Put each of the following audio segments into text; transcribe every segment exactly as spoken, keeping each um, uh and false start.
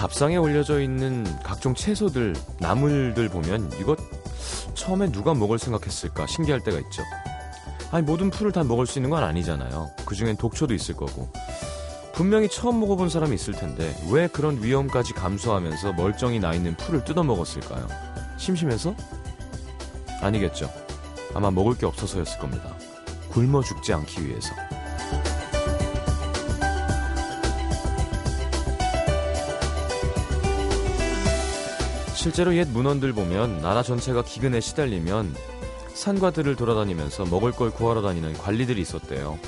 밥상에 올려져 있는 각종 채소들, 나물들 보면 이것 처음에 누가 먹을 생각했을까 신기할 때가 있죠. 아니 모든 풀을 다 먹을 수 있는 건 아니잖아요. 그중엔 독초도 있을 거고 분명히 처음 먹어본 사람이 있을 텐데 왜 그런 위험까지 감수하면서 멀쩡히 나있는 풀을 뜯어먹었을까요? 심심해서? 아니겠죠. 아마 먹을 게 없어서였을 겁니다. 굶어 죽지 않기 위해서. 실제로 옛 문헌들 보면 나라 전체가 기근에 시달리면 산과 들을 돌아다니면서 먹을 걸 구하러 다니는 관리들이 있었대요.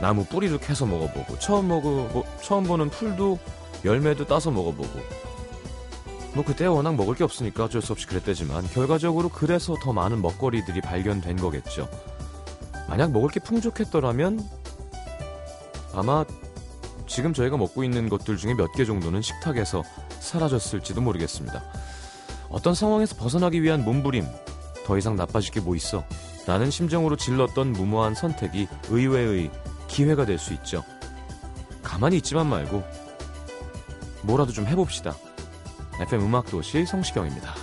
나무 뿌리도 캐서 먹어보고 처음 먹어 처음 보는 풀도 열매도 따서 먹어보고 뭐 그때 워낙 먹을 게 없으니까 어쩔 수 없이 그랬대지만 결과적으로 그래서 더 많은 먹거리들이 발견된 거겠죠. 만약 먹을 게 풍족했더라면 아마 지금 저희가 먹고 있는 것들 중에 몇 개 정도는 식탁에서 사라졌을지도 모르겠습니다. 어떤 상황에서 벗어나기 위한 몸부림, 더 이상 나빠질 게 뭐 있어? 라는 심정으로 질렀던 무모한 선택이 의외의 기회가 될 수 있죠. 가만히 있지만 말고 뭐라도 좀 해봅시다. 에프엠 음악도시 성시경입니다.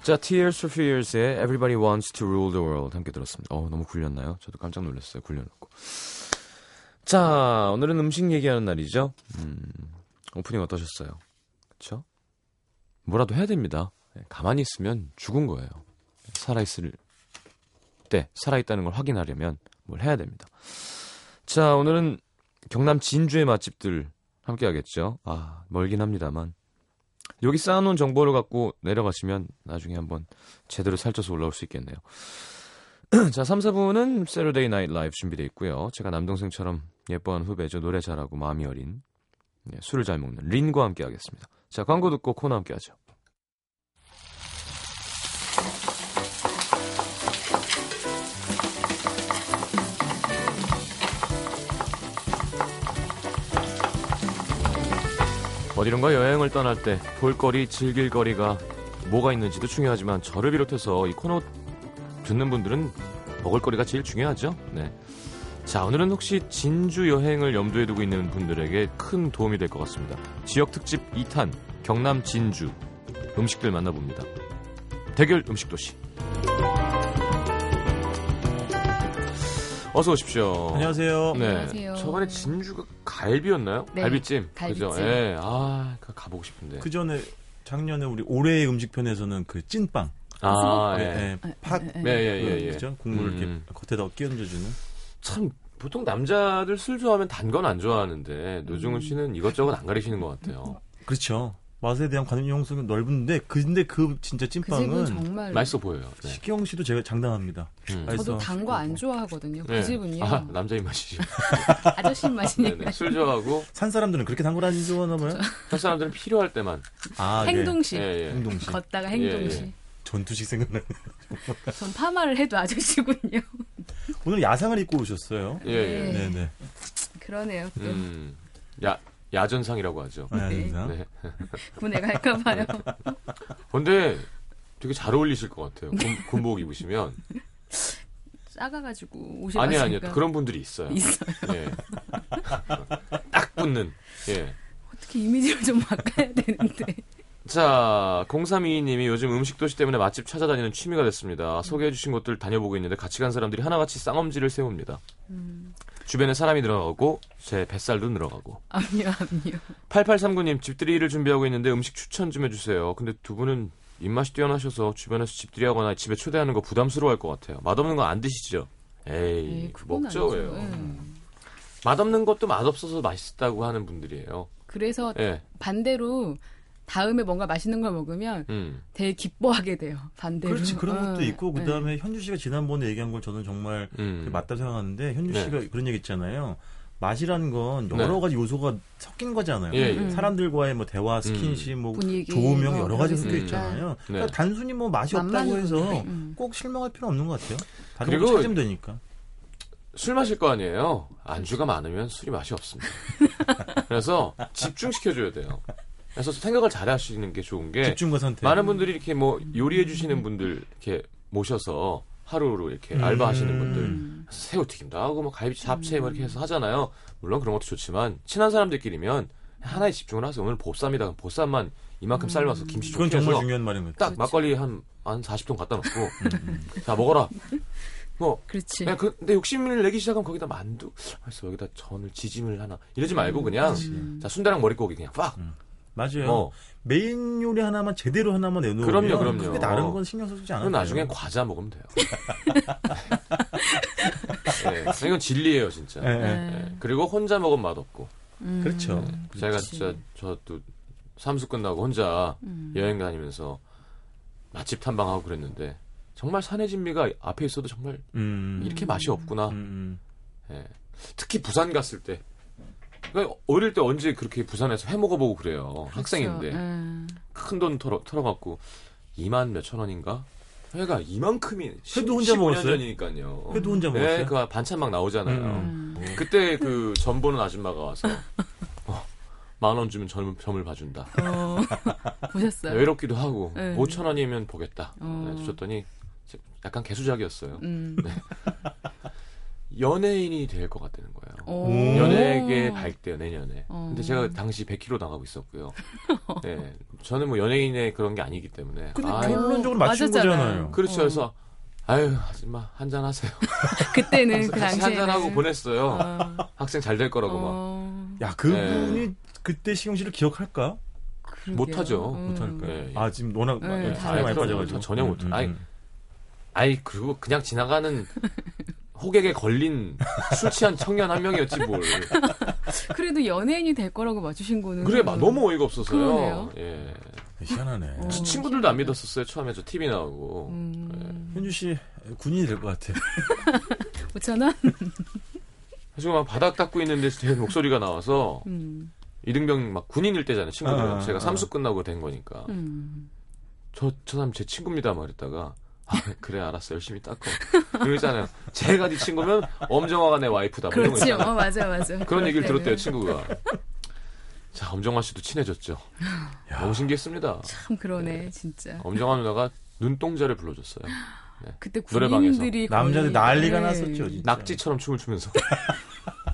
자, Tears for Fears의 Everybody Wants to Rule the World 함께 들었습니다. 어, 너무 굴렸나요? 저도 깜짝 놀랐어요. 굴려놓고. 자, 오늘은 음식 얘기하는 날이죠. 음, 오프닝 어떠셨어요? 그쵸? 뭐라도 해야 됩니다. 가만히 있으면 죽은 거예요. 살아있을 때 살아있다는 걸 확인하려면 뭘 해야 됩니다. 자, 오늘은 경남 진주의 맛집들 함께 하겠죠. 아, 멀긴 합니다만 여기 쌓아놓은 정보를 갖고 내려가시면 나중에 한번 제대로 살쪄서 올라올 수 있겠네요. 자, 삼, 사 부는 Saturday Night Live 준비되어 있고요. 제가 남동생처럼 예뻐하는 후배죠. 노래 잘하고 마음이 어린, 예, 술을 잘 먹는 린과 함께 하겠습니다. 자, 광고 듣고 코너 함께 하죠. 어디론가 여행을 떠날 때 볼거리, 즐길 거리가 뭐가 있는지도 중요하지만 저를 비롯해서 이 코너 듣는 분들은 먹을거리가 제일 중요하죠. 네. 자, 오늘은 혹시 진주 여행을 염두에 두고 있는 분들에게 큰 도움이 될 것 같습니다. 지역특집 이 탄 경남 진주 음식들 만나봅니다. 대결 음식도시. 어서 오십시오. 안녕하세요. 네. 안녕하세요. 저번에 진주가 갈비였나요? 네. 갈비찜. 갈비찜. 그죠? 예. 아, 가보고 싶은데. 그 전에 작년에 우리 올해의 음식편에서는 그 찐빵. 아, 예. 예. 팥. 예, 예, 예. 예. 그죠? 국물을 음. 이렇게 겉에다 끼얹어주는. 참, 보통 남자들 술 좋아하면 단 건 안 좋아하는데, 노중훈 씨는 이것저것 안 가리시는 것 같아요. 그렇죠. 맛에 대한 관용성이 넓은데, 근데 그 진짜 찐빵은 그 정말 맛있어 보여요. 네. 식경 씨도 제가 장담합니다. 음. 저도 단 거 안 좋아하거든요. 그 네. 집은요. 아, 남자 입맛이죠. 아저씨 입맛이니까. 술 좋아하고. 산 사람들은 그렇게 단 걸 안 좋아하나 봐요. 산 사람들은 필요할 때만. 아, 행동시. 예, 예. 행동시. 걷다가 행동시. 예, 예. 전투식 생각나네요. 전 파마를 해도 아저씨군요. 오늘 야상을 입고 오셨어요. 예, 예. 네, 네. 그러네요. 또. 음. 야. 야전상이라고 하죠. 야전상? 네. 군에 갈까봐요. 근데 되게 잘 어울리실 것 같아요. 군, 군복 입으시면. 작아가지고 옷이 아니요, 아니요. 그런 분들이 있어요. 있어요. 예. 딱 붙는. 예. 어떻게 이미지를 좀 바꿔야 되는데. 자, 공삼이이 님이 요즘 음식도시 때문에 맛집 찾아다니는 취미가 됐습니다. 소개해주신 곳들 다녀보고 있는데 같이 간 사람들이 하나같이 쌍엄지를 세웁니다. 음. 주변에 사람이 늘어가고 제 뱃살도 늘어가고. 아니요, 아니요. 팔팔삼구 님, 집들이를 준비하고 있는데 음식 추천 좀 해주세요. 근데 두 분은 입맛이 뛰어나셔서 주변에서 집들이하거나 집에 초대하는 거 부담스러워할 것 같아요. 맛없는 거 안 드시죠? 에이, 에이 먹죠 왜요. 음. 맛없는 것도 맛없어서 맛있다고 하는 분들이에요. 그래서 예. 반대로 다음에 뭔가 맛있는 걸 먹으면 음. 되게 기뻐하게 돼요. 반대로. 그렇지. 그런 것도 어, 있고 그다음에 네. 현주 씨가 지난번에 얘기한 걸 저는 정말 음. 맞다고 생각하는데 현주 네. 씨가 그런 얘기 있잖아요. 맛이라는 건 여러 네. 가지 요소가 섞인 거잖아요. 예, 예. 사람들과의 뭐 대화, 스킨십, 음. 뭐 분위기, 조명 뭐 여러 가지 섞여 있잖아요. 네. 그러니까 단순히 뭐 맛이 없다고 해서 음. 꼭 실망할 필요는 없는 것 같아요. 다른 거 찾으면 되니까. 술 마실 거 아니에요. 안주가 많으면 술이 맛이 없습니다. 그래서 집중시켜줘야 돼요. 그래서 생각을 잘 하시는 게 좋은 게 집중과 선택. 많은 분들이 이렇게 뭐 요리해 주시는 분들 이렇게 모셔서 하루로 이렇게 음. 알바하시는 분들 새우튀김도 하고 뭐 갈비찜, 잡채 음. 이렇게 해서 하잖아요. 물론 그런 것도 좋지만 친한 사람들끼리면 하나에 집중을 하세요. 오늘 보쌈이다. 보쌈만 이만큼 삶아서 김치 좀 해서 정말 중요한 말입니다. 딱 그렇지. 막걸리 한, 한 사십 통 갖다 놓고 음. 다 먹어라. 뭐 그렇지. 야, 그, 근데 욕심을 내기 시작하면 거기다 만두, 그래서 여기다 전을 지짐을 하나 이러지 말고 그냥 음. 자 순대랑 머릿고기 그냥 빡. 음. 맞아요. 어. 메인 요리 하나만 제대로 하나만 내놓으면 그럼요, 그럼요. 그게 다른 건 신경 쓰지 않아요. 나중에 과자 먹으면 돼요. 네, 이건 진리예요, 진짜. 네. 네. 네. 그리고 혼자 먹으면 맛없고. 음. 그렇죠. 네. 제가 진짜 저도 삼수 끝나고 혼자 음. 여행 다니면서 맛집 탐방하고 그랬는데 정말 산의 진미가 앞에 있어도 정말 음. 이렇게 맛이 없구나. 음. 네. 특히 부산 갔을 때. 그러니까 어릴 때 언제 그렇게 부산에서 해 먹어보고 그래요. 그렇죠. 학생인데 음. 큰 돈 털어 털어갖고 이만 몇천 원인가 회가 이만큼이 회도 혼자 먹었어요. 전이니까요. 회도 혼자 먹었어요. 네, 그 반찬 막 나오잖아요. 음. 음. 그때 그 점 보는 아줌마가 와서 어, 만 원 주면 점, 점을 봐준다. 어. 보셨어요? 외롭기도 하고 네. 오천 원이면 보겠다. 어. 네, 주셨더니 약간 개수작이었어요. 음. 네. 연예인이 될 것 같다는 거예요. 연예계에 갈 때 내년에. 근데 제가 당시 백 킬로그램 나가고 있었고요. 네, 저는 뭐 연예인의 그런 게 아니기 때문에. 근데 아유, 결론적으로 맞춘 거잖아요. 그렇죠. 어. 그래서 아유 아줌마 한잔 하세요. 그때는 그 당시에 한잔 하고 보냈어요. 어. 학생 잘 될 거라고 어. 막. 야 그분이 네. 그때 시경 씨를 기억할까? 못하죠. 음. 못할까. 네, 아 지금 워낙 네, 살이 많이 빠져가지고 전혀 못. 음, 음. 아이, 아이 그리고 그냥 지나가는. 호객에 걸린 술 취한 청년 한 명이었지 뭘. 그래도 연예인이 될 거라고 맞추신 거는. 그래, 막 너무 어이가 없었어요. 그러네요. 예. 희한하네. 어, 친구들도 희한해. 안 믿었었어요. 처음에 저 티비 나오고. 음... 예. 현주 씨 군인이 될 것 같아. 오천 원? 지금 막 바닥 닦고 있는데 제 목소리가 나와서 음. 이등병 막 군인일 때잖아요. 친구들은. 아, 제가 삼수 아. 끝나고 된 거니까. 음. 저, 저 사람 제 친구입니다. 막 이랬다가. 아, 그래 알았어 열심히 닦어 그러잖아요. 제가 네 친구면 엄정화가 내 와이프다. 그렇지, 어, 맞아, 맞아. 그런 얘기를 때는. 들었대요 친구가. 자, 엄정화 씨도 친해졌죠. 야, 너무 신기했습니다. 참 그러네, 네. 진짜. 엄정화 누나가 눈동자를 불러줬어요. 네. 그때 노래방에서 남자들 난리가 네. 났었죠. 진짜. 낙지처럼 춤을 추면서.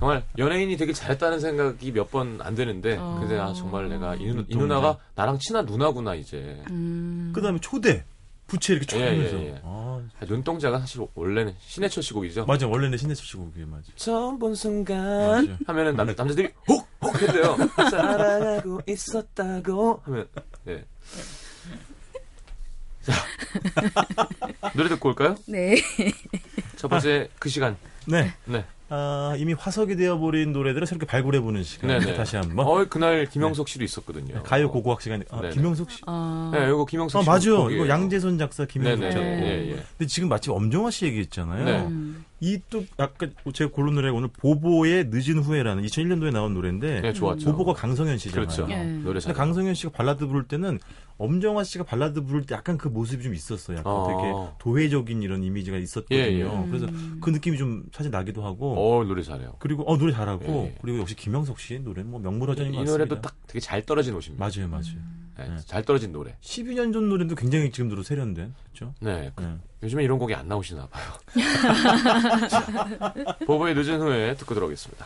정말 연예인이 되게 잘했다는 생각이 몇 번 안 드는데 어... 근데 아, 정말 내가 이, 이 누나가 나랑 친한 누나구나 이제. 음... 그다음에 초대. 부채 이렇게 쫙면서 예, 예, 예. 아, 눈동자가 사실 원래는 신해철 씨 곡이죠. 맞아, 원래는 신해철 씨 곡이에요, 맞아. 처음 본 순간 맞아. 하면은 남, 남자들이 혹혹 해도요. 사랑하고 있었다고 하면 네. 자 노래 듣고 올까요? 네. 첫 번째 아, 그 시간. 네, 네. 아, 이미 화석이 되어버린 노래들을 새롭게 발굴해보는 시간. 네네. 다시 한번. 어, 그날 김영석 씨도 네. 있었거든요. 가요 고고학 시간이. 아, 김영석 씨. 아, 네, 이거 김영석 씨. 아, 맞아. 이거 양재선 작사 김영석 작곡. 네, 네. 근데 지금 마치 엄정화 씨 얘기했잖아요. 네. 음. 이 또 약간 제가 고른 노래가 오늘 보보의 늦은 후회라는 이천일 년도에 나온 노래인데. 네, 좋았죠. 보보가 강성현 씨잖아요. 그렇죠. 네. 노래 잘. 근데 강성현 씨가 발라드 부를 때는 엄정화 씨가 발라드 부를 때 약간 그 모습이 좀 있었어요. 약간 아. 되게 도회적인 이런 이미지가 있었거든요. 예, 예. 음. 그래서 그 느낌이 좀 사실 나기도 하고. 어, 노래 잘해요. 그리고 어 노래 잘하고 예. 그리고 역시 김영석 씨 노래 뭐 명물허전인 것 같습니다. 이 노래도 딱 되게 잘 떨어진 옷입니다. 맞아요, 맞아요. 네, 네. 잘 떨어진 노래. 십이 년 전 노래도 굉장히 지금 들어 세련된, 그렇죠? 네, 그, 네. 요즘에 이런 곡이 안 나오시나 봐요. 자, 보보의 늦은 후에 듣고 들어오겠습니다.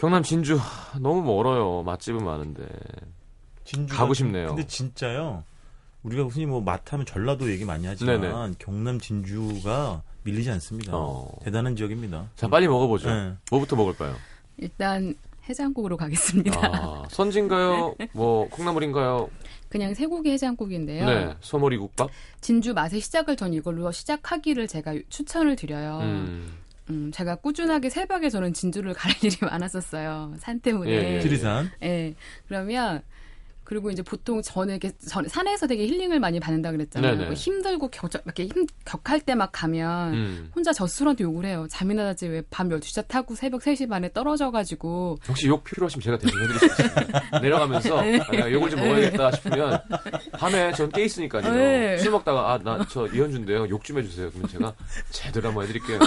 경남 진주 너무 멀어요. 맛집은 많은데 진주 가고 싶네요. 근데 진짜요. 우리가 흔히 뭐 맛하면 전라도 얘기 많이 하지만 네네. 경남 진주가 밀리지 않습니다. 어. 대단한 지역입니다. 자 빨리 먹어보죠. 네. 뭐부터 먹을까요? 일단 해장국으로 가겠습니다. 아, 선지인가요? 뭐 콩나물인가요? 그냥 쇠고기 해장국인데요. 네, 소머리 국밥. 진주 맛의 시작을 전 이걸로 시작하기를 제가 추천을 드려요. 음. 음, 제가 꾸준하게 새벽에 저는 진주를 갈 일이 많았었어요. 산 때문에. 예, 예. 지리산. 예. 그러면 그리고 이제 보통 저는 이렇게 전, 산에서 되게 힐링을 많이 받는다 그랬잖아요. 뭐 힘들고 격, 이렇게 힘, 격할 때 막 가면 음. 혼자 저스스로한테 욕을 해요. 잠이나 자지 왜 밤 열두 시 차 타고 새벽 세 시 반에 떨어져가지고. 혹시 욕 필요하시면 제가 대신 해드릴 수 있어요. 내려가면서 네. 아, 내가 욕을 좀 먹어야겠다 싶으면 밤에 전 깨 있으니까요. 네. 술 먹다가 아, 나 저 이현준데요. 욕 좀 해주세요. 그러면 제가 제대로 한번 해드릴게요.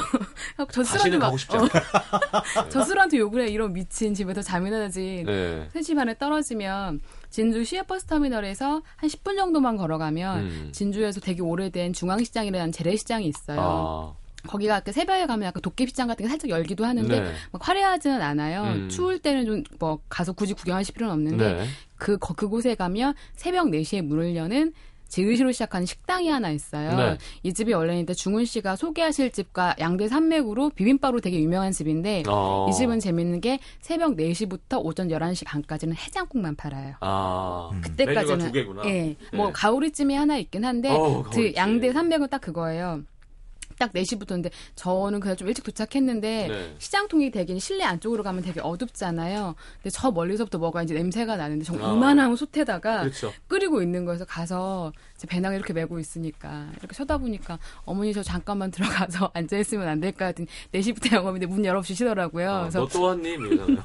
다시는 막, 가고 싶지 않아요. 어. 네. 저스스로한테 욕을 해. 이런 미친 집에서 잠이나 자지. 네. 세 시 반에 떨어지면 진주 시외버스터미널에서 한 십 분 정도만 걸어가면 음. 진주에서 되게 오래된 중앙시장이라는 재래시장이 있어요. 아. 거기가 아까 새벽에 가면 약간 도깨비시장 같은 게 살짝 열기도 하는데 네. 막 화려하지는 않아요. 음. 추울 때는 좀 뭐 가서 굳이 구경하실 필요는 없는데 네. 그, 거, 그곳에 가면 새벽 네 시에 문을 여는 제의시로 시작하는 식당이 하나 있어요. 네. 이 집이 원래는 중훈 씨가 소개하실 집과 양대 산맥으로 비빔밥으로 되게 유명한 집인데 어. 이 집은 재밌는 게 새벽 네 시부터 오전 열한 시 반까지는 해장국만 팔아요. 아. 그때까지는 메뉴가 두 개구나. 네. 네. 뭐 가오리찜이 하나 있긴 한데 어, 그 양대 산맥은 딱 그거예요. 딱 네 시부터인데 저는 그냥 좀 일찍 도착했는데 네. 시장통이 되긴 실내 안쪽으로 가면 되게 어둡잖아요. 근데 저 멀리서부터 뭐가 이제 냄새가 나는데 정말 아. 이만한 솥에다가 그렇죠. 끓이고 있는 거에서 가서 이제 배낭 이렇게 메고 있으니까 이렇게 쳐다보니까 어머니 저 잠깐만 들어가서 앉아있으면 안 될까 하더니 네 시부터 영업인데 문 열어주시더라고요. 아, 너 또 왔니? 이러잖아요.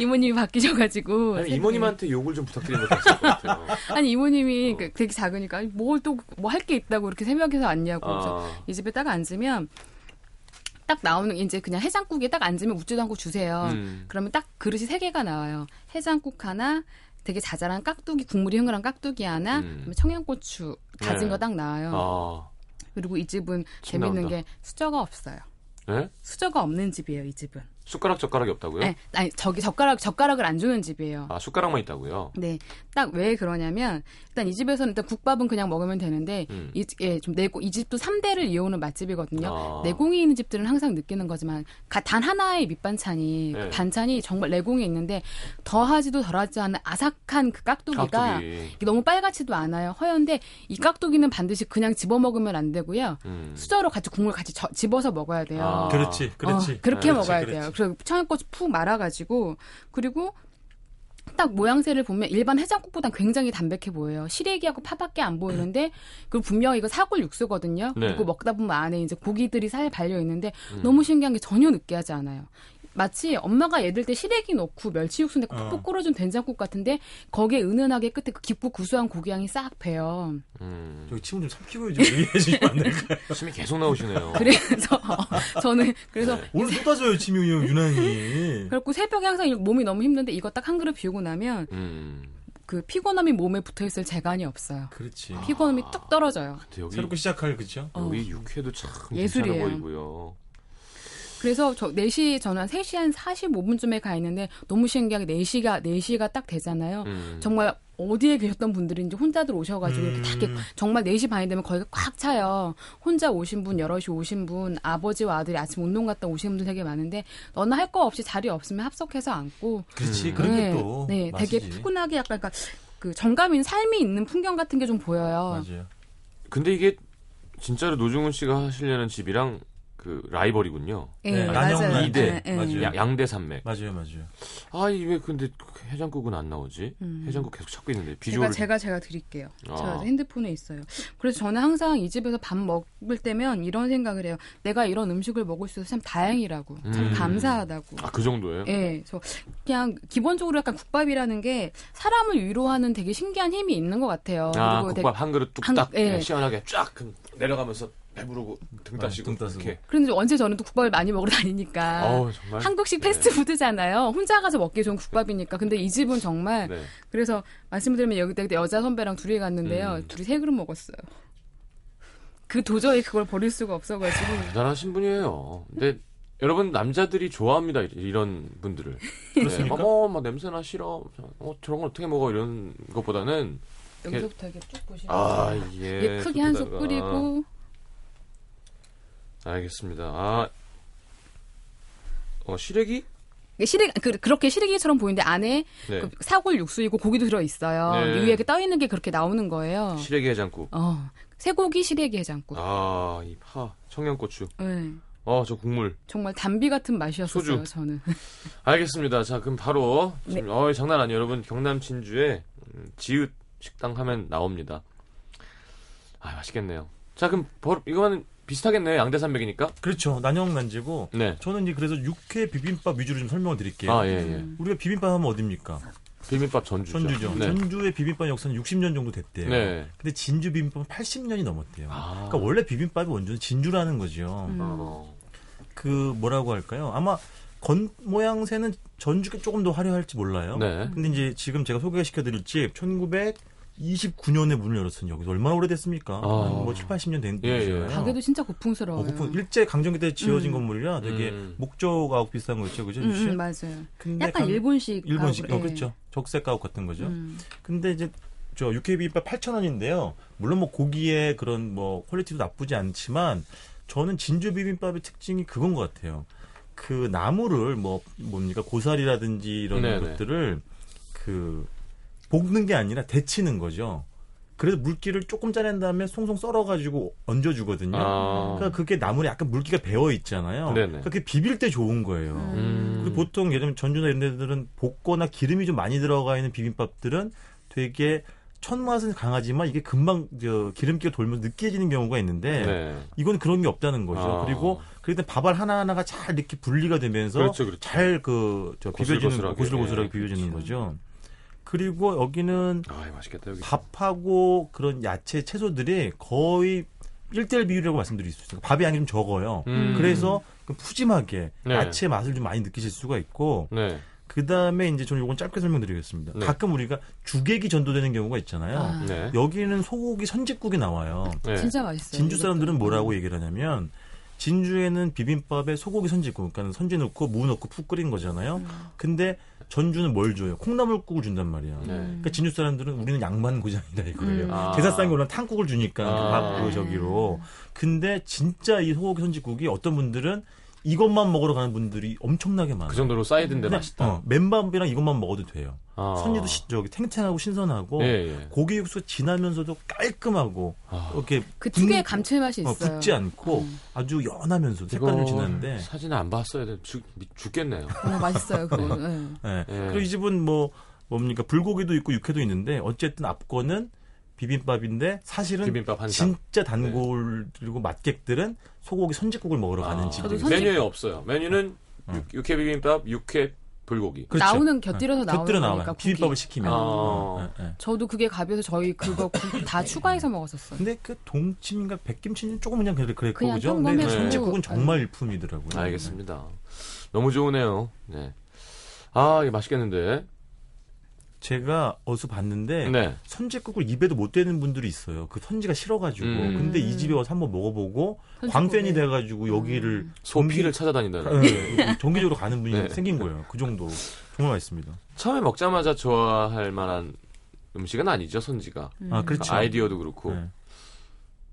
이모님이 바뀌셔가지고 아니, 이모님한테 욕을 좀 부탁드리는 것 같아요. 아니 이모님이 어. 그, 되게 작으니까 뭘 또 뭐 할 게 있다고 이렇게 새벽에서 왔냐고 아. 그래서 이 집에 딱 앉으면 딱 나오는 이제 그냥 해장국에 딱 앉으면 우쭈도 한국 주세요. 음. 그러면 딱 그릇이 세 개가 나와요. 해장국 하나, 되게 자잘한 깍두기 국물이 흥건한 깍두기 하나, 음. 청양고추 다진 네. 거 딱 나와요. 아. 그리고 이 집은 재밌는 게 수저가 없어요. 네? 수저가 없는 집이에요, 이 집은. 숟가락 젓가락이 없다고요? 네, 아니 저기 젓가락 젓가락을 안 주는 집이에요. 아 숟가락만 있다고요? 네, 딱 왜 그러냐면 일단 이 집에서는 일단 국밥은 그냥 먹으면 되는데 음. 이, 예, 좀 내고 이 집도 삼 대를 이어오는 맛집이거든요. 아. 내공이 있는 집들은 항상 느끼는 거지만 단 하나의 밑반찬이 네. 그 반찬이 정말 내공이 있는데 더하지도 덜하지 않은 아삭한 그 깍두기가 깍두기. 이게 너무 빨갛지도 않아요. 허연데 이 깍두기는 반드시 그냥 집어 먹으면 안 되고요. 음. 수저로 같이 국물 같이 저, 집어서 먹어야 돼요. 아. 그렇지, 그렇지. 어, 그렇게 아, 그렇지, 먹어야 그렇지. 돼요. 청양고추 푹 말아가지고 그리고 딱 모양새를 보면 일반 해장국보단 굉장히 담백해 보여요. 시래기하고 파밖에 안 보이는데 그리고 분명 이거 사골 육수거든요. 네. 그리고 먹다 보면 안에 이제 고기들이 살 발려 있는데 음. 너무 신기한 게 전혀 느끼하지 않아요. 마치 엄마가 애들 때 시래기 넣고 멸치 육수인데 푹푹 끓여준 된장국 같은데 거기에 은은하게 끝에 그 깊고 구수한 고기향이 싹 배요. 음. 저기 침을 좀 삼키고 좀 얘기해주시면 안 될까요? 침이 계속 나오시네요. 그래서 저는 그래서 네. 오늘 쏟아져요 침이 유난히. 그리고 새벽에 항상 몸이 너무 힘든데 이거 딱 한 그릇 비우고 나면 음. 그 피곤함이 몸에 붙어있을 재간이 없어요. 그렇지. 피곤함이 아. 뚝 떨어져요. 여기, 새롭게 시작할 그렇죠? 어. 여기 육회도 참 예술이에요. 괜찮아 보이고요. 그래서 저 네 시, 저는 한 세 시 한 사십오 분쯤에 가 있는데 너무 신기하게 네 시가, 네 시가 딱 되잖아요. 음. 정말 어디에 계셨던 분들인지 혼자들 오셔가지고 음. 이렇게 다 정말 네 시 반이 되면 거기가 꽉 차요. 혼자 오신 분, 여럿이 오신 분, 아버지와 아들이 아침 운동 갔다 오신 분들 되게 많은데 너나 할 거 없이 자리 없으면 합석해서 앉고. 그렇지, 음. 그런 게 또. 네, 네 되게 푸근하게 약간 그러니까 그 정감 있는 삶이 있는 풍경 같은 게 좀 보여요. 맞아요. 근데 이게 진짜로 노중훈 씨가 하시려는 집이랑 그 라이벌이군요. 네, 맞아요. 이 대 네, 맞아요. 야, 양대 산맥. 맞아요, 맞아요. 아니 왜 근데 해장국은 안 나오지? 음. 해장국 계속 찾고 있는데 비주얼. 제가 제가 제가 드릴게요. 아. 제가 핸드폰에 있어요. 그래서 저는 항상 이 집에서 밥 먹을 때면 이런 생각을 해요. 내가 이런 음식을 먹을 수 있어서 참 다행이라고, 참 음. 감사하다고. 아, 그 정도예요? 예. 네, 그래서 그냥 기본적으로 약간 국밥이라는 게 사람을 위로하는 되게 신기한 힘이 있는 것 같아요. 아, 그리고 국밥 한 그릇 뚝딱 한, 예. 시원하게 쫙 내려가면서. 배부르고 등 따시고 이렇게. 그런데 언제 저는 또 국밥을 많이 먹으러 다니니까. 어우, 정말? 한국식 패스트푸드잖아요. 네. 혼자 가서 먹기 좋은 국밥이니까. 근데 이 집은 정말. 네. 그래서 말씀드리면 여기다 여자 선배랑 둘이 갔는데요. 음. 둘이 세 그릇 먹었어요. 그 도저히 그걸 버릴 수가 없어가지고. 대단하신 분이에요. 근데 여러분 남자들이 좋아합니다 이런 분들을. 그렇습니까? 네, 어머, 막 냄새나 싫어. 어, 저런 걸 어떻게 먹어 이런 것보다는. 여기서부터 이게 쭉 보시면. 아 예. 크게 한 솥 뿌리고. 알겠습니다. 아, 어 시래기? 시래기 그, 그렇게 시래기처럼 보이는데 안에 네. 그 사골 육수이고 고기도 들어 있어요. 네. 위에 떠 있는 게 그렇게 나오는 거예요. 시래기 해장국. 어, 쇠고기 시래기 해장국. 아, 이 파, 청양고추. 네. 아, 저 국물. 정말 담비 같은 맛이었어요. 소주. 저는. 알겠습니다. 자, 그럼 바로. 네. 어, 장난 아니에요, 여러분. 경남 진주에 지읒 식당 하면 나옵니다. 아, 맛있겠네요. 자, 그럼 바로 이거는. 비슷하겠네요. 양대산맥이니까. 그렇죠. 난영난지고. 네. 저는 이제 그래서 육회 비빔밥 위주로 좀 설명을 드릴게요. 아, 예, 예. 우리가 비빔밥 하면 어딥니까? 비빔밥 전주죠. 전주죠. 네. 전주의 비빔밥 역사는 육십 년 정도 됐대요. 네. 근데 진주 비빔밥은 팔십 년이 넘었대요. 아. 그러니까 원래 비빔밥의 원조는 진주라는 거죠. 음. 그 뭐라고 할까요? 아마 건 모양새는 전주가 조금 더 화려할지 몰라요. 네. 근데 이제 지금 제가 소개시켜드릴 집 천구백이십구 년에 문을 열었으니 여기서 얼마나 오래됐습니까? 아. 뭐 칠팔십 년 된 곳이에요. 예, 예. 가게도 진짜 고풍스러워요. 어, 고풍, 일제 강점기 때 지어진 음. 건물이라 되게 음. 목조 가옥 비슷한 거 있죠, 그죠? 음, 음, 맞아요. 근데 약간 강, 일본식 일본식 가옥, 어, 예. 그렇죠. 적색 가옥 같은 거죠. 음. 근데 이제 저 육회 비빔밥 팔천 원인데요. 물론 뭐 고기의 그런 뭐 퀄리티도 나쁘지 않지만 저는 진주 비빔밥의 특징이 그건 것 같아요. 그 나물을 뭐 뭡니까 고사리라든지 이런 네네. 것들을 그 볶는 게 아니라 데치는 거죠. 그래서 물기를 조금 짜낸 다음에 송송 썰어가지고 얹어주거든요. 아. 그러니까 그게 나물에 약간 물기가 배어 있잖아요. 네네. 그러니까 그게 비빌 때 좋은 거예요. 음. 그리고 보통 예를 들면 전주나 이런 데들은 볶거나 기름이 좀 많이 들어가 있는 비빔밥들은 되게 첫 맛은 강하지만 이게 금방 저 기름기가 돌면서 느끼해지는 경우가 있는데 네. 이건 그런 게 없다는 거죠. 아. 그리고 그때 밥알 하나하나가 잘 이렇게 분리가 되면서 그렇죠, 그렇죠. 잘 그 저 비벼지는 고슬고슬하게 비벼지는 네. 거죠. 그리고 여기는 아이, 맛있겠다, 여기. 밥하고 그런 야채, 채소들이 거의 일 대 일 비율이라고 말씀드릴 수 있어요. 밥이 양이 좀 적어요. 음. 그래서 푸짐하게 네. 야채 맛을 좀 많이 느끼실 수가 있고 네. 그다음에 이제 저는 요건 짧게 설명드리겠습니다. 네. 가끔 우리가 주객이 전도되는 경우가 있잖아요. 아. 네. 여기는 소고기 선짓국이 나와요. 네. 진짜 맛있어요. 진주 사람들은 뭐라고 얘기를 하냐면 진주에는 비빔밥에 소고기 선짓국, 그러니까 선지 넣고 무 넣고 푹 끓인 거잖아요. 음. 근데 전주는 뭘 줘요? 콩나물국을 준단 말이야. 네. 그러니까 진주 사람들은 우리는 양만 고장이다 이거예요. 음. 아. 제사상에 올라온 탕국을 주니까 아. 그 밥 저기로. 근데 진짜 이 소고기 선지국이 어떤 분들은 이것만 먹으러 가는 분들이 엄청나게 많아요. 그 정도로 쌓이던데 맛있다. 어, 맨밥이랑 이것만 먹어도 돼요. 아. 선지도 저기 탱탱하고 신선하고 예, 예. 고기 육수가 진하면서도 깔끔하고 아. 이렇게 그 특유의 감칠맛이 있어요. 어, 붙지 않고 음. 아주 연하면서도 색깔도 진한데 사진을 안 봤어야 돼. 죽, 죽겠네요. 어, 맛있어요. 그거. 네. 네. 예. 그리고 이 집은 뭐 뭡니까 불고기도 있고 육회도 있는데 어쨌든 앞거는 비빔밥인데 사실은 비빔밥 진짜 단골 그리고 네. 맛객들은 소고기 선짓국을 먹으러 아, 가는 집이에요. 메뉴에 없어요. 메뉴는 어. 육, 육회 비빔밥, 육회 불고기. 그렇죠. 나오는 곁들여서 어. 나오는 곁들여 거니까. 나와요. 비빔밥을 시키면. 아. 네, 네. 저도 그게 가벼워서 저희 그거 다 추가해서 먹었었어요. 근데 그 동치미인가 백김치는 조금 그냥 그래 그랬고 그죠? 근데 네. 선짓국은 정말 일품이더라고요. 알겠습니다. 너무 좋으네요. 네. 아, 이게 맛있겠는데. 제가 어디서 봤는데 네. 선지국을 입에도 못 대는 분들이 있어요. 그 선지가 싫어가지고. 음. 근데 이 집에 와서 한번 먹어보고 광팬이 돼가지고 여기를 음. 소피를 찾아다닌다는. 네. 정기적으로 가는 분이 네. 생긴 거예요. 그 정도. 정말 맛있습니다. 처음에 먹자마자 좋아할 만한 음식은 아니죠. 선지가. 음. 아, 그렇죠. 아이디어도 그렇고. 네.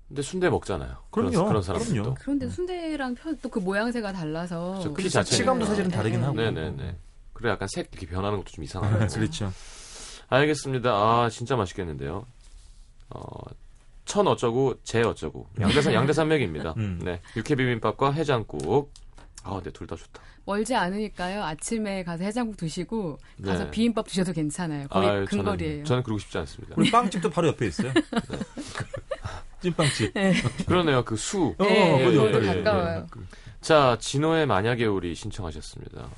근데 순대 먹잖아요. 그럼요. 그런, 그런 사람들도. 그런데 순대랑 또 그 모양새가 달라서. 그 자체감도 사실은 다르긴 네. 하고. 네네네. 그래 약간 색 이렇게 변하는 것도 좀 이상하네요. 그렇죠. 알겠습니다. 아 진짜 맛있겠는데요. 어, 천 어쩌고 제 어쩌고 양대산 양대산맥입니다. 음. 네, 육회 비빔밥과 해장국. 아, 근데 둘 다 좋다. 멀지 않으니까요. 아침에 가서 해장국 드시고 가서 네. 비빔밥 드셔도 괜찮아요. 거의 아유, 근거리예요. 저는, 저는 그러고 싶지 않습니다. 우리 빵집도 바로 옆에 있어요. 네. 찐빵집. 네. 그러네요. 그 수. 어, 네, 어, 네, 네, 가까워요. 네. 자, 진호의 만약에 우리 신청하셨습니다.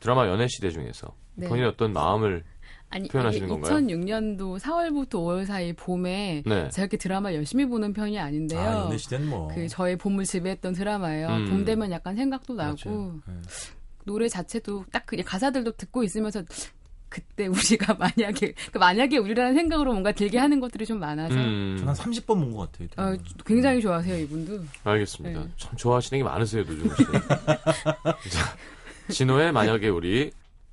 드라마 연애시대 중에서 네. 본인의 어떤 마음을 아니, 표현하시는 건가요? 이천육 년도 사월부터 오월 사이 봄에 네. 제가 이렇게 드라마 열심히 보는 편이 아닌데요. 아, 연애시대는 뭐. 그 저의 봄을 지배했던 드라마예요. 음. 봄 되면 약간 생각도 나고 네. 노래 자체도 딱 그 가사들도 듣고 있으면서 그때 우리가 만약에 그러니까 만약에 우리라는 생각으로 뭔가 들게 하는 것들이 좀 많아서 음. 저는 한 삼십 번 본 것 같아요. 아, 굉장히 좋아하세요 이분도. 알겠습니다. 네. 참 좋아하시는 게 많으세요 노중훈 씨. 진호의 만약에 우리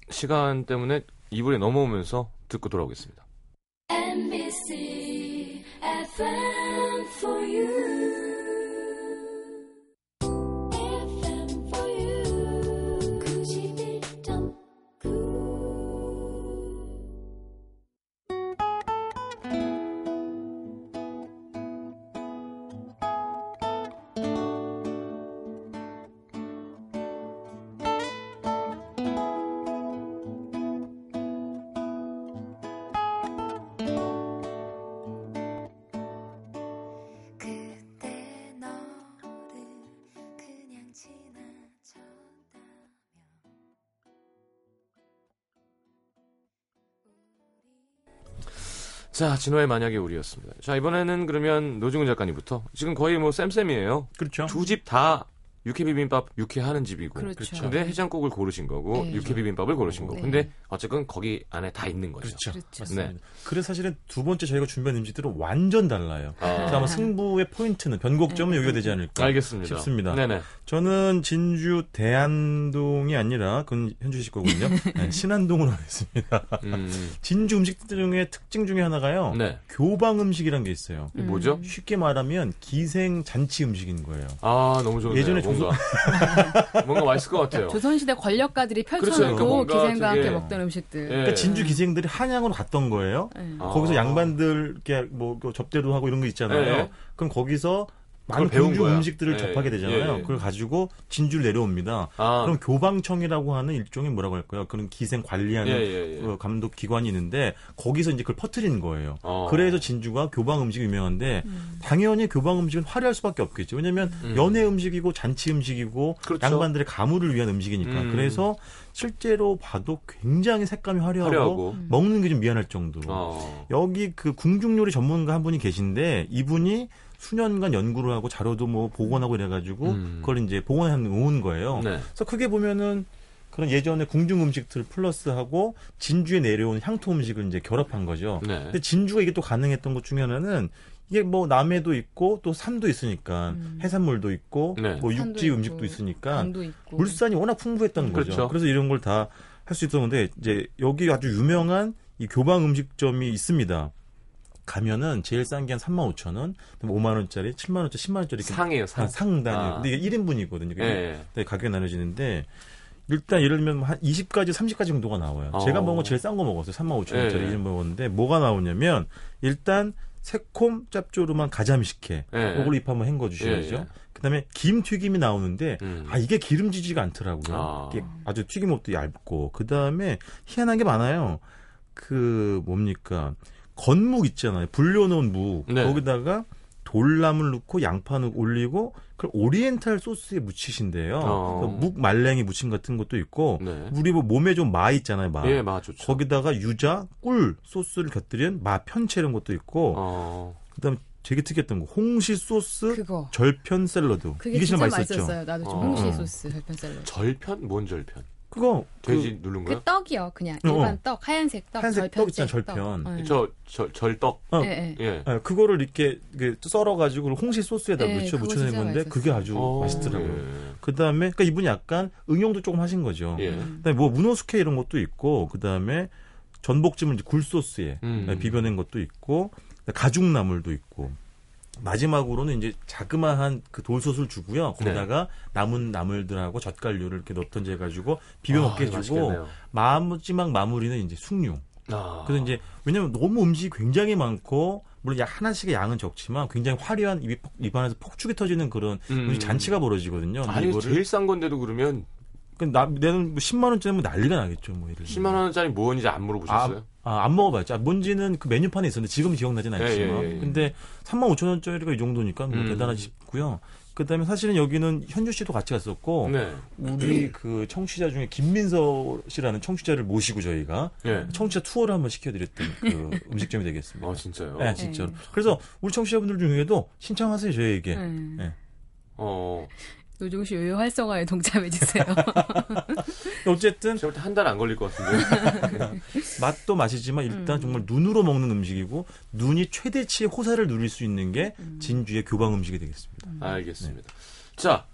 시간 때문에 이불에 넘어오면서 듣고 돌아오겠습니다. 엠비씨 에프엠 for you. 자, 진호의 만약에 우리였습니다. 자, 이번에는 그러면 노중훈 작가님부터. 지금 거의 뭐 쌤쌤이에요. 그렇죠. 두 집 다 육회비빔밥 육회하는 집이고. 그렇죠. 근데 해장국을 고르신 거고 네. 육회비빔밥을 고르신 네. 거고. 근데 어쨌건 거기 안에 다 있는 거죠. 그렇죠. 그렇죠. 맞습니다. 네. 그래서 사실은 두 번째 저희가 준비한 음식들은 완전 달라요. 아. 그래서 아마 승부의 포인트는 변곡점은 네. 여기가 되지 않을까 알겠습니다. 싶습니다. 네네. 저는 진주 대안동이 아니라 그건 현주식 거군요. 네, 신안동으로 하겠습니다. 음. 진주 음식들 중에 특징 중에 하나가요. 네. 교방 음식이란 게 있어요. 음. 뭐죠? 쉽게 말하면 기생 잔치 음식인 거예요. 아 너무 좋네요. 예전에 뭔가, 뭔가 맛있을 것 같아요. 조선시대 권력가들이 펼쳐놓고 그렇죠. 기생과 함께 먹던 음식들. 예. 그러니까 진주 기생들이 한양으로 갔던 거예요. 예. 거기서 아. 양반들 이렇게 뭐 접대도 하고 이런 거 있잖아요. 예. 그럼 거기서 많은 공주 음식들을 예. 접하게 되잖아요. 예. 그걸 가지고 진주를 내려옵니다. 아. 그럼 교방청이라고 하는 일종의 뭐라고 할까요? 그런 기생 관리하는 예. 어, 감독 기관이 있는데 거기서 이제 그걸 퍼뜨리는 거예요. 아. 그래서 진주가 교방 음식이 유명한데 음. 당연히 교방 음식은 화려할 수밖에 없겠죠. 왜냐하면 음. 연회 음식이고 잔치 음식이고 그렇죠. 양반들의 가물을 위한 음식이니까. 음. 그래서 실제로 봐도 굉장히 색감이 화려하고, 화려하고. 먹는 게 좀 미안할 정도로. 아. 여기 그 궁중요리 전문가 한 분이 계신데 이분이 수년간 연구를 하고 자료도 뭐 복원하고 이래가지고 음. 그걸 이제 복원해 놓은 거예요. 네. 그래서 크게 보면은 그런 예전에 궁중 음식들을 플러스하고 진주에 내려온 향토 음식을 이제 결합한 거죠. 네. 근데 진주가 이게 또 가능했던 것 중에 하나는 이게 뭐 남해도 있고 또 산도 있으니까 음. 해산물도 있고 네. 뭐 육지 있고, 음식도 있으니까 있고. 물산이 워낙 풍부했던 거죠. 그렇죠. 그래서 이런 걸 다 할 수 있던 건데 이제 여기 아주 유명한 이 교방 음식점이 있습니다. 가면은 제일 싼 게 한 삼만 오천 원, 오만 원짜리, 칠만 원짜리, 십만 원짜리. 상이에요, 상. 아, 상단이에요. 아. 근데 이게 일 인분이거든요. 네. 가격이 나눠지는데, 일단 예를 들면 한 이십까지, 삼십까지 정도가 나와요. 어. 제가 먹은 거 제일 싼 거 먹었어요. 삼만 오천 원짜리 일 인분 먹었는데, 뭐가 나오냐면, 일단 새콤 짭조름한 가자미식혜. 이걸로 입 한번 헹궈주셔야죠. 예예. 그다음에 김 튀김이 나오는데 음. 아 이게 기름지지가 않더라고요. 아. 이게 아주 튀김옷도 얇고. 그다음에 희한한 게 많아요. 그 뭡니까? 건묵 있잖아요. 불려놓은 무. 네. 거기다가 돌나물 넣고 양파 넣고 올리고 그걸 오리엔탈 소스에 무치신대요. 어. 묵 말랭이 무침 같은 것도 있고 네. 우리 뭐 몸에 좀 마 있잖아요. 마. 예, 마 좋죠. 거기다가 유자, 꿀 소스를 곁들인 마 편채 이런 것도 있고 어. 그다음에 되게 특이했던 거 홍시 소스 그거. 절편 샐러드. 그게 이게 진짜 맛있었죠. 맛있었어요. 나도 좀 어. 홍시 소스 절편 샐러드. 절편? 뭔 절편? 그거 돼지 그, 누른 거요? 그 떡이요, 그냥 어. 일반 떡, 하얀색 떡, 하얀색 절편, 떡 있잖아, 절편. 네. 저, 저, 절떡. 어. 예, 예. 예, 그거를 이렇게 썰어가지고 홍시 소스에다 예, 묻혀 묻혀낸 건데 맛있었어요. 그게 아주 오, 맛있더라고요. 예. 그 다음에 그러니까 이분이 약간 응용도 조금 하신 거죠. 예. 그다음에 뭐 문어숙회 이런 것도 있고, 그 다음에 전복찜을 이제 굴 소스에 음. 비벼낸 것도 있고, 가죽나물도 있고. 마지막으로는 이제 자그마한 그 돌솥을 주고요. 거기다가 네. 남은 나물들하고 젓갈류를 이렇게 넣던지 해가지고 비벼먹게 아, 해주고, 마지막 마무리는 이제 숭늉. 아. 그래서 이제, 왜냐면 너무 음식이 굉장히 많고, 물론 하나씩의 양은 적지만 굉장히 화려한 입, 입 안에서 폭죽이 터지는 그런 음. 잔치가 벌어지거든요. 아니, 이거를. 제일 싼 건데도 그러면. 나, 내는 뭐 십만 원짜리면 난리가 나겠죠. 뭐 예를 들면. 십만 원짜리 뭐였는지 안 물어보셨어요? 아, 아, 안 먹어봤죠. 아, 뭔지는 그 메뉴판에 있었는데 지금 기억나진 않지만. 예, 예, 예. 근데 삼만 오천 원짜리가 이 정도니까 뭐 음. 대단하지 싶고요. 그 다음에 사실은 여기는 현주 씨도 같이 갔었고, 네. 우리 그 청취자 중에 김민서 씨라는 청취자를 모시고 저희가 네. 청취자 투어를 한번 시켜드렸던 그 음식점이 되겠습니다. 아, 진짜요? 네, 진짜로. 네. 그래서 우리 청취자분들 중에도 신청하세요, 저희에게. 네. 네. 어. 노중훈 씨 의회 활성화에 동참해주세요. 어쨌든 제가 볼 때 한 달 안 걸릴 것 같은데. 맛도 맛이지만 일단 음. 정말 눈으로 먹는 음식이고 눈이 최대치의 호사를 누릴 수 있는 게 진주의 교방 음식이 되겠습니다. 음. 알겠습니다. 네. 자,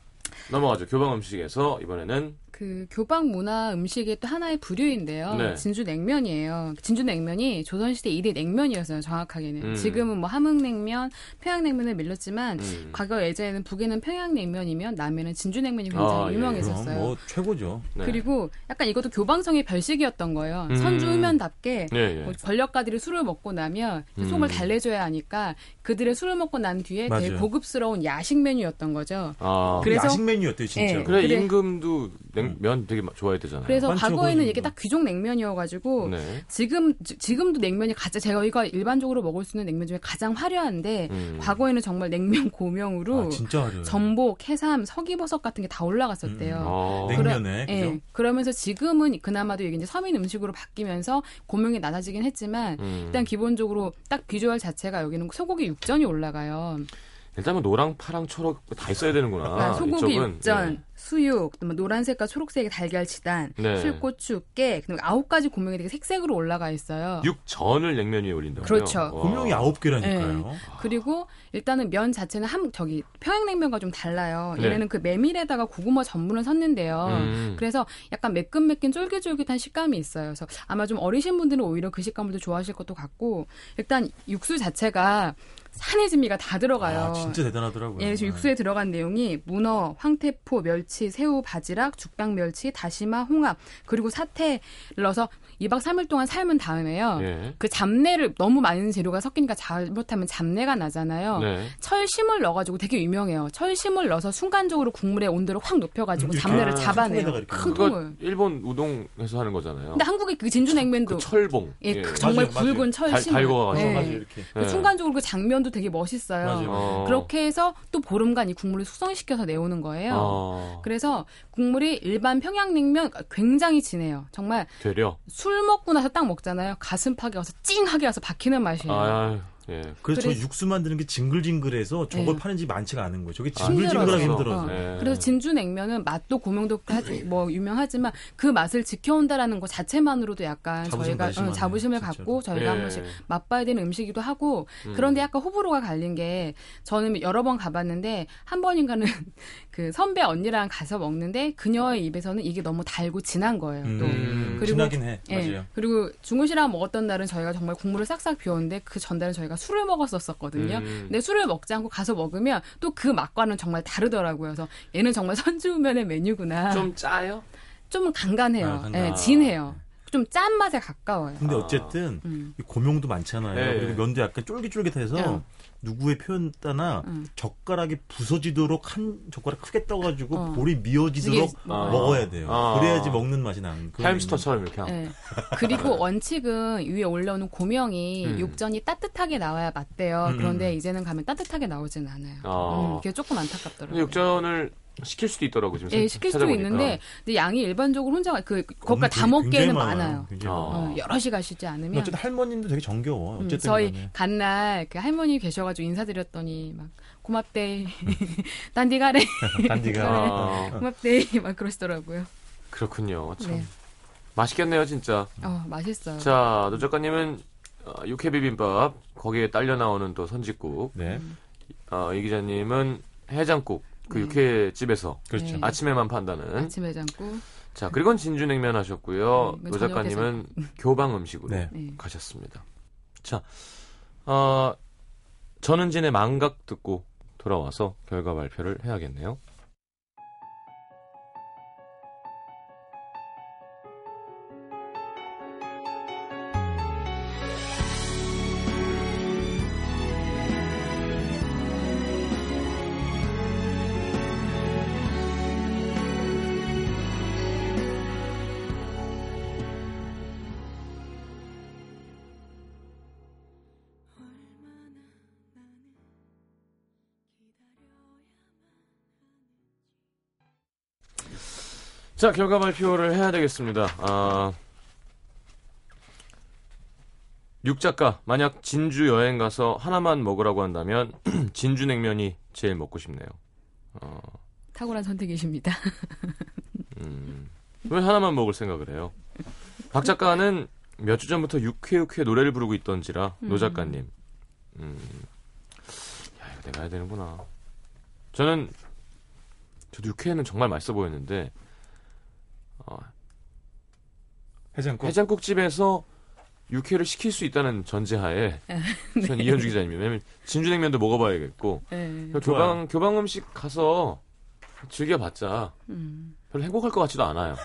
넘어가죠. 교방 음식에서 이번에는 그 교방 문화 음식의 또 하나의 부류인데요. 네. 진주 냉면이에요. 진주 냉면이 조선시대 일 대 냉면이었어요. 정확하게는. 음. 지금은 뭐 함흥냉면, 평양냉면을 밀렸지만 음. 과거 예전에는 북에는 평양냉면이면 남에는 진주냉면이 굉장히 아, 유명했었어요. 예. 뭐 최고죠. 네. 그리고 약간 이것도 교방성의 별식이었던 거예요. 음. 선주 후면답게 예, 예. 뭐 권력가들이 술을 먹고 나면 음. 속을 달래줘야 하니까 그들의 술을 먹고 난 뒤에 맞아요. 되게 고급스러운 야식 메뉴였던 거죠. 아. 그래서 야식 메뉴였대요, 진짜. 예. 그래, 그래 임금도 냉 면 되게 좋아야 되잖아요. 그래서 과거에는 이게 딱 귀족 냉면이어가지고 네. 지금 지금도 냉면이 가장 저희가 일반적으로 먹을 수 있는 냉면 중에 가장 화려한데 음. 과거에는 정말 냉면 고명으로 아, 전복, 해삼, 서귀버섯 같은 게 다 올라갔었대요. 음. 아. 그러, 냉면에 그죠? 예, 그러면서 지금은 그나마도 이게 이제 서민 음식으로 바뀌면서 고명이 낮아지긴 했지만 음. 일단 기본적으로 딱 비주얼 자체가 여기는 소고기 육전이 올라가요. 일단 뭐 노랑, 파랑, 초록 다 있어야 되는구나. 아, 소고기 이쪽은. 육전, 네. 수육, 노란색과 초록색의 달걀 치단, 네. 술고추, 깨, 그리고 아홉 가지 고명이 되게 색색으로 올라가 있어요. 육전을 냉면 위에 올린다고요? 그렇죠. 고명이 아홉 개라니까요. 네. 그리고 일단은 면 자체는 함 저기 평양냉면과 좀 달라요. 네. 얘네는 그 메밀에다가 고구마 전분을 섰는데요. 음. 그래서 약간 매끈매끈 쫄깃쫄깃한 식감이 있어요. 그래서 아마 좀 어리신 분들은 오히려 그 식감을 더 좋아하실 것도 같고 일단 육수 자체가 산해진미가 다 들어가요. 아, 진짜 대단하더라고요. 예, 지금 육수에 들어간 내용이 문어, 황태포, 멸치, 새우, 바지락, 죽방멸치, 다시마, 홍합 그리고 사태를 넣어서 이박 삼일 동안 삶은 다음에요. 예. 그 잡내를 너무 많은 재료가 섞이니까 잘못하면 잡내가 나잖아요. 네. 철심을 넣어가지고 되게 유명해요. 철심을 넣어서 순간적으로 국물의 온도를 확 높여가지고 잡내를 아, 잡아내요. 큰 통을. 일본 우동에서 하는 거잖아요. 근데 한국의 그 진주냉면도 그 철봉. 예, 예. 그 정말 맞아요, 굵은 철심. 달궈가지고 예. 이렇게. 그 순간적으로 그 장면도 되게 멋있어요. 어. 그렇게 해서 또 보름간 이 국물을 숙성시켜서 내오는 거예요. 어. 그래서 국물이 일반 평양냉면 굉장히 진해요. 정말 되려. 술 먹고 나서 딱 먹잖아요. 가슴팍에 와서 찡하게 와서 박히는 맛이에요. 아유. 예. 그래서, 그래서 저 육수 만드는 게 징글징글해서 저걸 예. 파는 집이 많지가 않은 거예요. 저게 징글징글하기 힘들어서. 어. 예. 그래서 진주 냉면은 맛도 고명도 뭐 유명하지만 그 맛을 지켜온다라는 것 자체만으로도 약간 자부심 저희가 어, 자부심을 진짜로. 갖고 저희가 예. 한 번씩 맛봐야 되는 음식이기도 하고 음. 그런데 약간 호불호가 갈린 게 저는 여러 번 가봤는데 한 번인가는 그 선배 언니랑 가서 먹는데 그녀의 입에서는 이게 너무 달고 진한 거예요. 또. 음. 그리고, 진하긴 해. 예. 맞아요. 그리고 중훈 씨랑 먹었던 날은 저희가 정말 국물을 싹싹 비웠는데 그 전날은 저희가 술을 먹었었거든요. 음. 근데 술을 먹지 않고 가서 먹으면 또 그 맛과는 정말 다르더라고요. 그래서 얘는 정말 선주우면의 메뉴구나. 좀 짜요? 좀 간간해요. 아, 간간. 네, 진해요. 좀 짠 맛에 가까워요. 근데 어쨌든 아. 음. 고명도 많잖아요. 네. 그리고 면도 약간 쫄깃쫄깃해서 네. 누구의 표현 따나 음. 젓가락이 부서지도록 한 젓가락 크게 떠가지고 어. 볼이 미어지도록 아. 먹어야 돼요. 아. 그래야지 먹는 맛이 나는. 햄스터처럼 이렇게. 네. 그리고 원칙은 위에 올라오는 고명이 음. 육전이 따뜻하게 나와야 맞대요. 음. 그런데 이제는 가면 따뜻하게 나오지는 않아요. 아. 음, 그게 조금 안타깝더라고요. 육전을 시킬 수도 있더라고 지금. 예, 시킬 수도 있는데 근데 양이 일반적으로 혼자 그 거기가 다 먹기에는 많아요. 많아요. 어, 여러 시 가시지 않으면. 어쨌든 할머님도 되게 정겨워. 어쨌든 음, 저희 간에. 간날 그 할머니 계셔가지고 인사드렸더니 막 고맙대, 단디가래, 단디가, 고맙대 막 그러시더라고요. 그렇군요. 참 네. 맛있겠네요 진짜. 어 맛있어요. 자, 노 작가님은 육회 비빔밥 거기에 딸려 나오는 또 선짓국. 네. 어, 이 기자님은 해장국. 그 네. 육회집에서 그렇죠. 아침에만 판다는 아침 해장국. 자, 그리고 진주냉면 하셨고요. 네, 노 작가님은 교방 음식으로 네. 가셨습니다. 자, 어, 전은진의 망각 듣고 돌아와서 결과 발표를 해야겠네요. 자, 결과 발표를 해야 되겠습니다. 아, 육 작가, 만약 진주 여행 가서 하나만 먹으라고 한다면 진주냉면이 제일 먹고 싶네요. 어, 탁월한 선택이십니다. 음, 왜 하나만 먹을 생각을 해요? 박 작가는 몇 주 전부터 육회 육회 노래를 부르고 있던지라 음. 노 작가님. 음, 야 이거 내가 해야 되는구나. 저는 저도 육회는 정말 맛있어 보였는데 어, 해장국 해장국집에서 육회를 시킬 수 있다는 전제하에 네. 전 이현주 기자님이 왜냐면 진주냉면도 먹어봐야겠고 네. 교방 교방 음식 가서 즐겨봤자 음. 별로 행복할 것 같지도 않아요.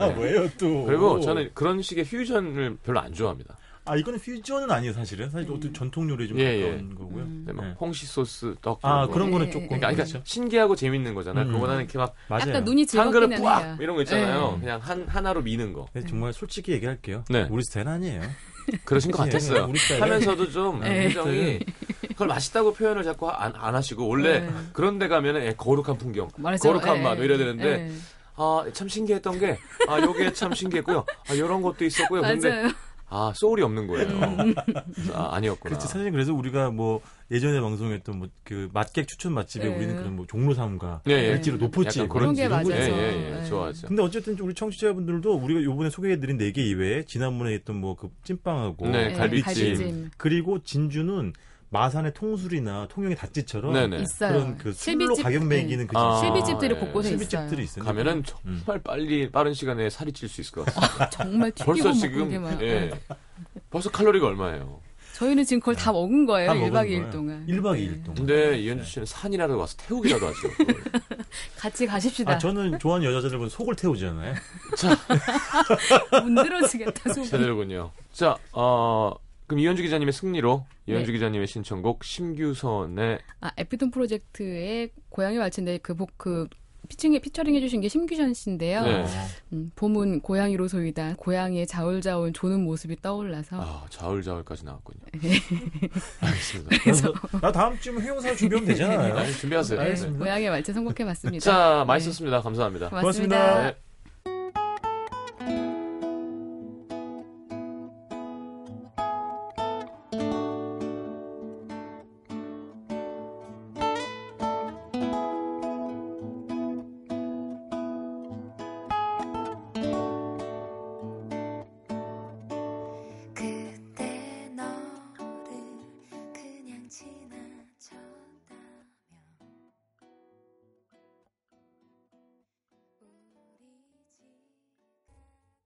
네. 왜요 또? 그리고 저는 그런 식의 퓨전을 별로 안 좋아합니다. 아 이거는 퓨전은 아니에요 사실은. 사실 어떤 전통 요리에 좀 가까운 예, 예. 거고요. 음. 네, 막 예. 홍시 소스 떡. 아 그런 거는 예, 조금. 그러니까, 그러니까 신기하고 재밌는 거잖아. 음. 그거보다는 이렇게 막 약간 눈이 즐겁긴 한 그릇 꽉 이런 거 있잖아요. 예. 그냥 한 하나로 미는 거. 네, 정말 솔직히 얘기할게요. 네. 우리 스타일 아니에요. 그러신 것 같았어요. 우리 스타일. 하면서도 좀 표정이 그걸 맛있다고 표현을 자꾸 안, 안 하시고 원래 예. 그런 데 가면은 예, 거룩한 풍경, 말했죠? 거룩한 예. 맛 이래야 되는데. 예. 아 참 신기했던 게 아 요게 참 신기했고요. 아 이런 것도 있었고요. 근데 아, 소울이 없는 거예요. 아, 아니었구나. 그렇지. 사실 그래서 우리가 뭐 예전에 방송했던 뭐 그 맛객 추천 맛집에 네. 우리는 그런 뭐 종로 삼가 일지로 네. 높을지 그런 게 맞아요. 예, 예, 예. 좋아하죠. 근데 어쨌든 우리 청취자분들도 우리가 요번에 소개해드린 네 개 이외에 지난번에 했던 뭐 그 찐빵하고 네, 갈비찜. 갈비찜 그리고 진주는 마산의 통술이나 통영의 닷지처럼 네네. 있어요. 그런 그 술로 가격 매기는 그 아, 실비집들이 네. 곳곳에 실비집들이 있어요. 가면은 정말 음. 빨리 빠른 시간에 살이 찔 수 있을 것 같습니다. 아, 정말 튀기고 먹는 게 많아요. 예. 벌써 칼로리가 얼마예요? 저희는 지금 그걸 다 먹은 거예요. 다 일 박 이 일 동안. 일 박 이 일 동안. 근데 네. 이현주 씨는 산이라도 와서 태우기라도 하죠. 같이 가십시다. 아, 저는 좋아하는 여자들 보면 속을 태우잖아요. 자. 문드러지겠다, 속이. 제대로군요. 자, 어... 그럼 이현주 기자님의 승리로 이현주 네. 기자님의 신청곡 심규선의 아 에피톤 프로젝트의 고양이 왈츠인데 그 복 그 피칭에 피처링 해주신 게 심규선 씨인데요. 네. 음, 봄은 고양이로 소이다. 고양이의 자울자울 조는 모습이 떠올라서 아 자울자울까지 나왔군요. 알겠습니다. 그래서 나 다음 주면 회용사 준비하면 되잖아요. 아니, 준비하세요. 네, 네. 고양이 왈츠 선곡해봤습니다. 자 맛있었습니다. 네. 감사합니다. 고맙습니다. 고맙습니다. 네.